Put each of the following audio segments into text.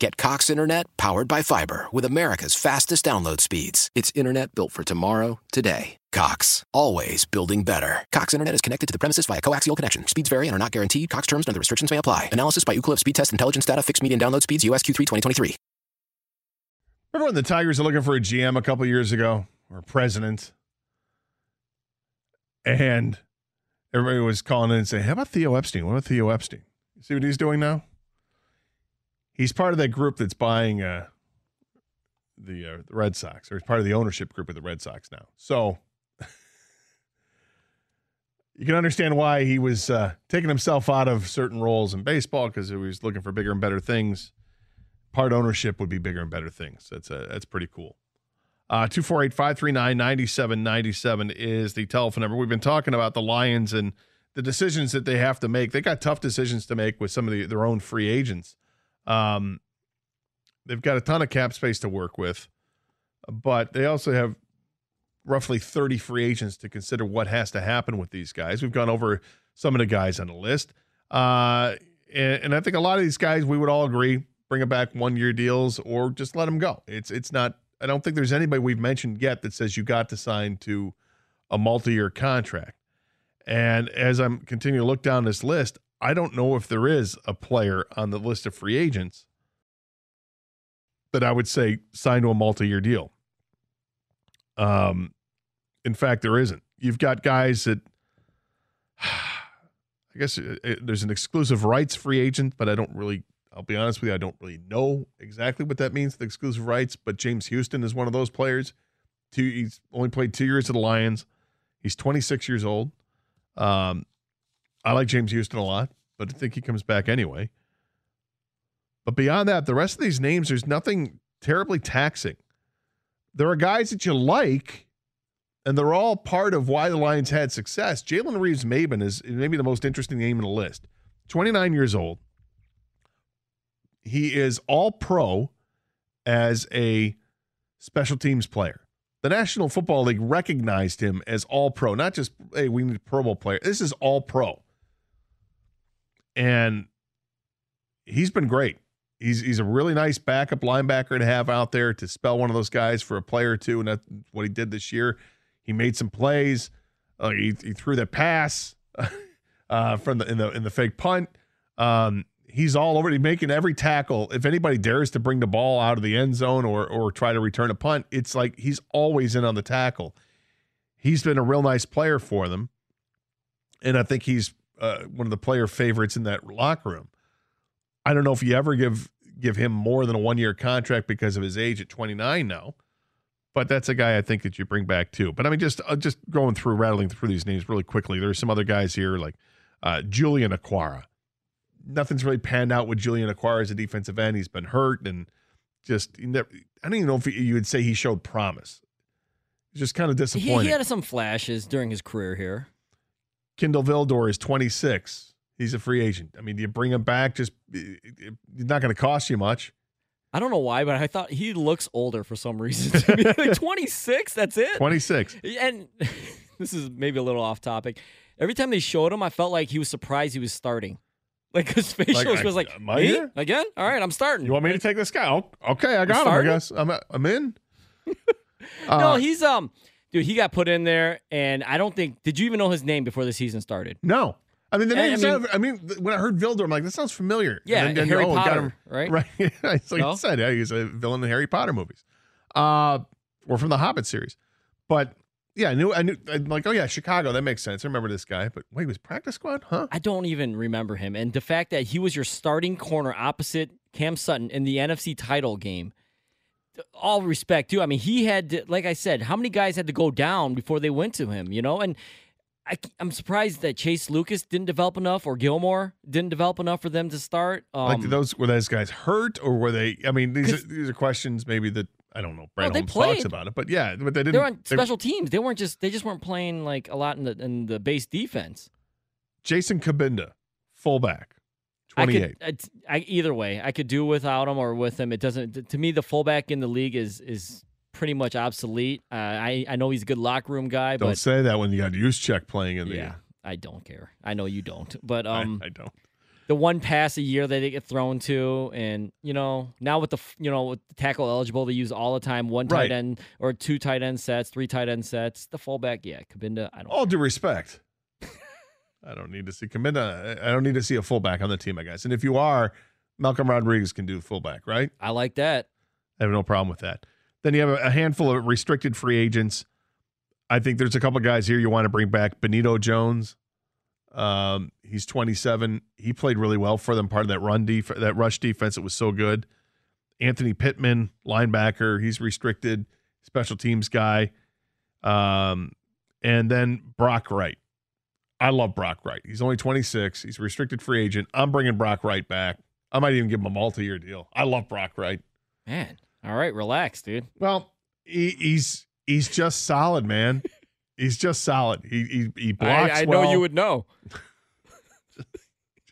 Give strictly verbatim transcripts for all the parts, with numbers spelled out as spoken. Get Cox Internet powered by fiber with America's fastest download speeds. It's internet built for tomorrow, today. Cox, always building better. Cox Internet is connected to the premises via coaxial connection. Speeds vary and are not guaranteed. Cox terms and other restrictions may apply. Analysis by Ookla speed test intelligence data. Fixed median download speeds. U S Q three twenty twenty-three. Remember when the Tigers were looking for a G M a couple years ago, or president, and everybody was calling in and saying, how about Theo Epstein? What about Theo Epstein? You see what he's doing now? He's part of that group that's buying uh, the, uh, the Red Sox, or he's part of the ownership group of the Red Sox now. So you can understand why he was uh, taking himself out of certain roles in baseball, because he was looking for bigger and better things. Part ownership would be bigger and better things. That's uh, that's pretty cool. Uh, two four eight, five three nine, nine seven nine seven is the telephone number. We've been talking about the Lions and the decisions that they have to make. They got tough decisions to make with some of the, their own free agents. Um, they've got a ton of cap space to work with, but they also have roughly thirty free agents to consider what has to happen with these guys. We've gone over some of the guys on the list. Uh, and, and I think a lot of these guys, we would all agree, bring them back one-year deals or just let them go. It's, it's not, I don't think there's anybody we've mentioned yet that says you got to sign to a multi-year contract. And as I'm continuing to look down this list, I don't know if there is a player on the list of free agents that I would say sign to a multi-year deal. Um, in fact, there isn't. You've got guys that, I guess it, it, there's an exclusive rights free agent, but I don't really, I'll be honest with you, I don't really know exactly what that means, the exclusive rights, but James Houston is one of those players. Two, he's only played two years at the Lions. He's twenty-six years old. Um, I like James Houston a lot, but I think he comes back anyway. But beyond that, the rest of these names, there's nothing terribly taxing. There are guys that you like, and they're all part of why the Lions had success. Jalen Reeves-Maben is maybe the most interesting name in the list. twenty-nine years old. He is all-pro as a special teams player. The National Football League recognized him as all-pro, not just, hey, we need a Pro Bowl player. This is all-pro. And he's been great. He's he's a really nice backup linebacker to have out there to spell one of those guys for a player or two, and that's what he did this year. He made some plays. Uh, he, he threw that pass uh, from the in the in the fake punt. Um, he's all over. He's making every tackle. If anybody dares to bring the ball out of the end zone or or try to return a punt, it's like he's always in on the tackle. He's been a real nice player for them, and I think he's Uh, one of the player favorites in that locker room. I don't know if you ever give give him more than a one-year contract because of his age at twenty-nine now, but that's a guy I think that you bring back too. But I mean, just uh, just going through, rattling through these names really quickly, there are some other guys here like uh, Julian Acquara. Nothing's really panned out with Julian Acquara as a defensive end. He's been hurt and just, you never, I don't even know if you would say he showed promise. Just kind of disappointing. He, he had some flashes during his career here. Kendall Vildor is twenty-six. He's a free agent. I mean, do you bring him back? Just it's not going to cost you much. I don't know why, but I thought he looks older for some reason. I mean, like twenty-six, that's it? twenty-six. And this is maybe a little off topic. Every time they showed him, I felt like he was surprised he was starting. Like his facial like, was I, like, me? Here? Again? All right, I'm starting. You want me to take this guy? Oh, okay, I got him, I guess. I'm, I'm in. uh, no, he's – um. Dude, he got put in there, and I don't think – did you even know his name before the season started? No. I mean, the name I mean, sounded, I mean when I heard Vildor, I'm like, that sounds familiar. Yeah, and then, Harry oh, Potter, got him, right? Right. It's like no? I said, yeah, he's a villain in the Harry Potter movies. Uh, or from the Hobbit series. But Yeah, I knew. I knew. I'm like, oh yeah, Chicago. That makes sense. I remember this guy. But wait, he was practice squad, huh? I don't even remember him. And the fact that he was your starting corner opposite Cam Sutton in the N F C title game. All respect, too. I mean, he had, to, like I said, how many guys had to go down before they went to him? You know, and I, I'm surprised that Chase Lucas didn't develop enough, or Gilmore didn't develop enough for them to start. Um, like those were those guys hurt, or were they? I mean, these are, these are questions maybe that. I don't know. Brad no, Holmes played. Talks about it, but yeah, but they didn't. They're on special they, teams. They weren't just. They just weren't playing like a lot in the in the base defense. Jason Cabinda, fullback, twenty-eight. I could, I, I, either way, I could do without him or with him. It doesn't. To me, the fullback in the league is is pretty much obsolete. Uh, I I know he's a good locker room guy. Don't but, say that when you got Juszczyk playing in the. Yeah, I don't care. I know you don't, but um, I, I don't. The one pass a year that they get thrown to, and you know now with the you know with the tackle eligible, they use all the time one tight right. end or two tight end sets, three tight end sets. The fullback, yeah, Cabinda. I don't. All care. Due respect, I don't need to see Cabinda. I don't need to see a fullback on the team, I guess. And if you are, Malcolm Rodriguez can do fullback, right? I like that. I have no problem with that. Then you have a handful of restricted free agents. I think there's a couple of guys here you want to bring back. Benito Jones. Um, he's twenty-seven. He played really well for them. Part of that run def- that rush defense, it was so good. Anthony Pittman, linebacker, he's restricted, special teams guy. Um, and then Brock Wright. I love Brock Wright. He's only twenty-six. He's a restricted free agent. I'm bringing Brock Wright back. I might even give him a multi-year deal. I love Brock Wright. Man, all right, relax, dude. Well, he, he's he's just solid, man. He's just solid. He he, he blocks I, I well. I know you would know.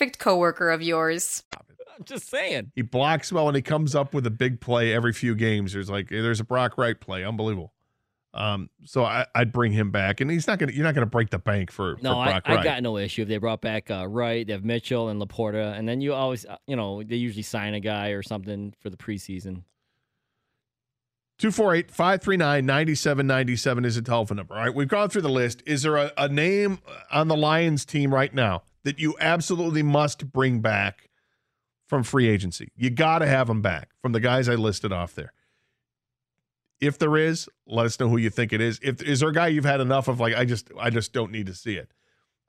Perfect coworker of yours. I'm just saying. He blocks well and he comes up with a big play every few games. There's like there's a Brock Wright play, unbelievable. Um, so I, I'd bring him back, and he's not gonna. You're not gonna break the bank for no. For Brock I, Wright. I got no issue if they brought back uh, Wright. They have Mitchell and Laporta, and then you always you know they usually sign a guy or something for the preseason. two four eight, five three nine, nine seven nine seven is a telephone number. All right, we've gone through the list. Is there a, a name on the Lions team right now that you absolutely must bring back from free agency? You got to have them back from the guys I listed off there. If there is, let us know who you think it is. If is there a guy you've had enough of, like I just, I just don't need to see it.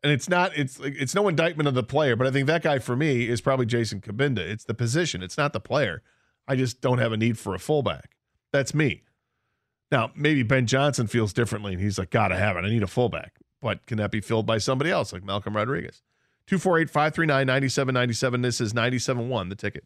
And it's not, it's, it's no indictment of the player, but I think that guy for me is probably Jason Cabinda. It's the position. It's not the player. I just don't have a need for a fullback. That's me. Now maybe Ben Johnson feels differently, and he's like, "God, I have it. I need a fullback." But can that be filled by somebody else like Malcolm Rodriguez? two four eight, five three nine, nine seven nine seven. This is ninety-seven point one, The Ticket.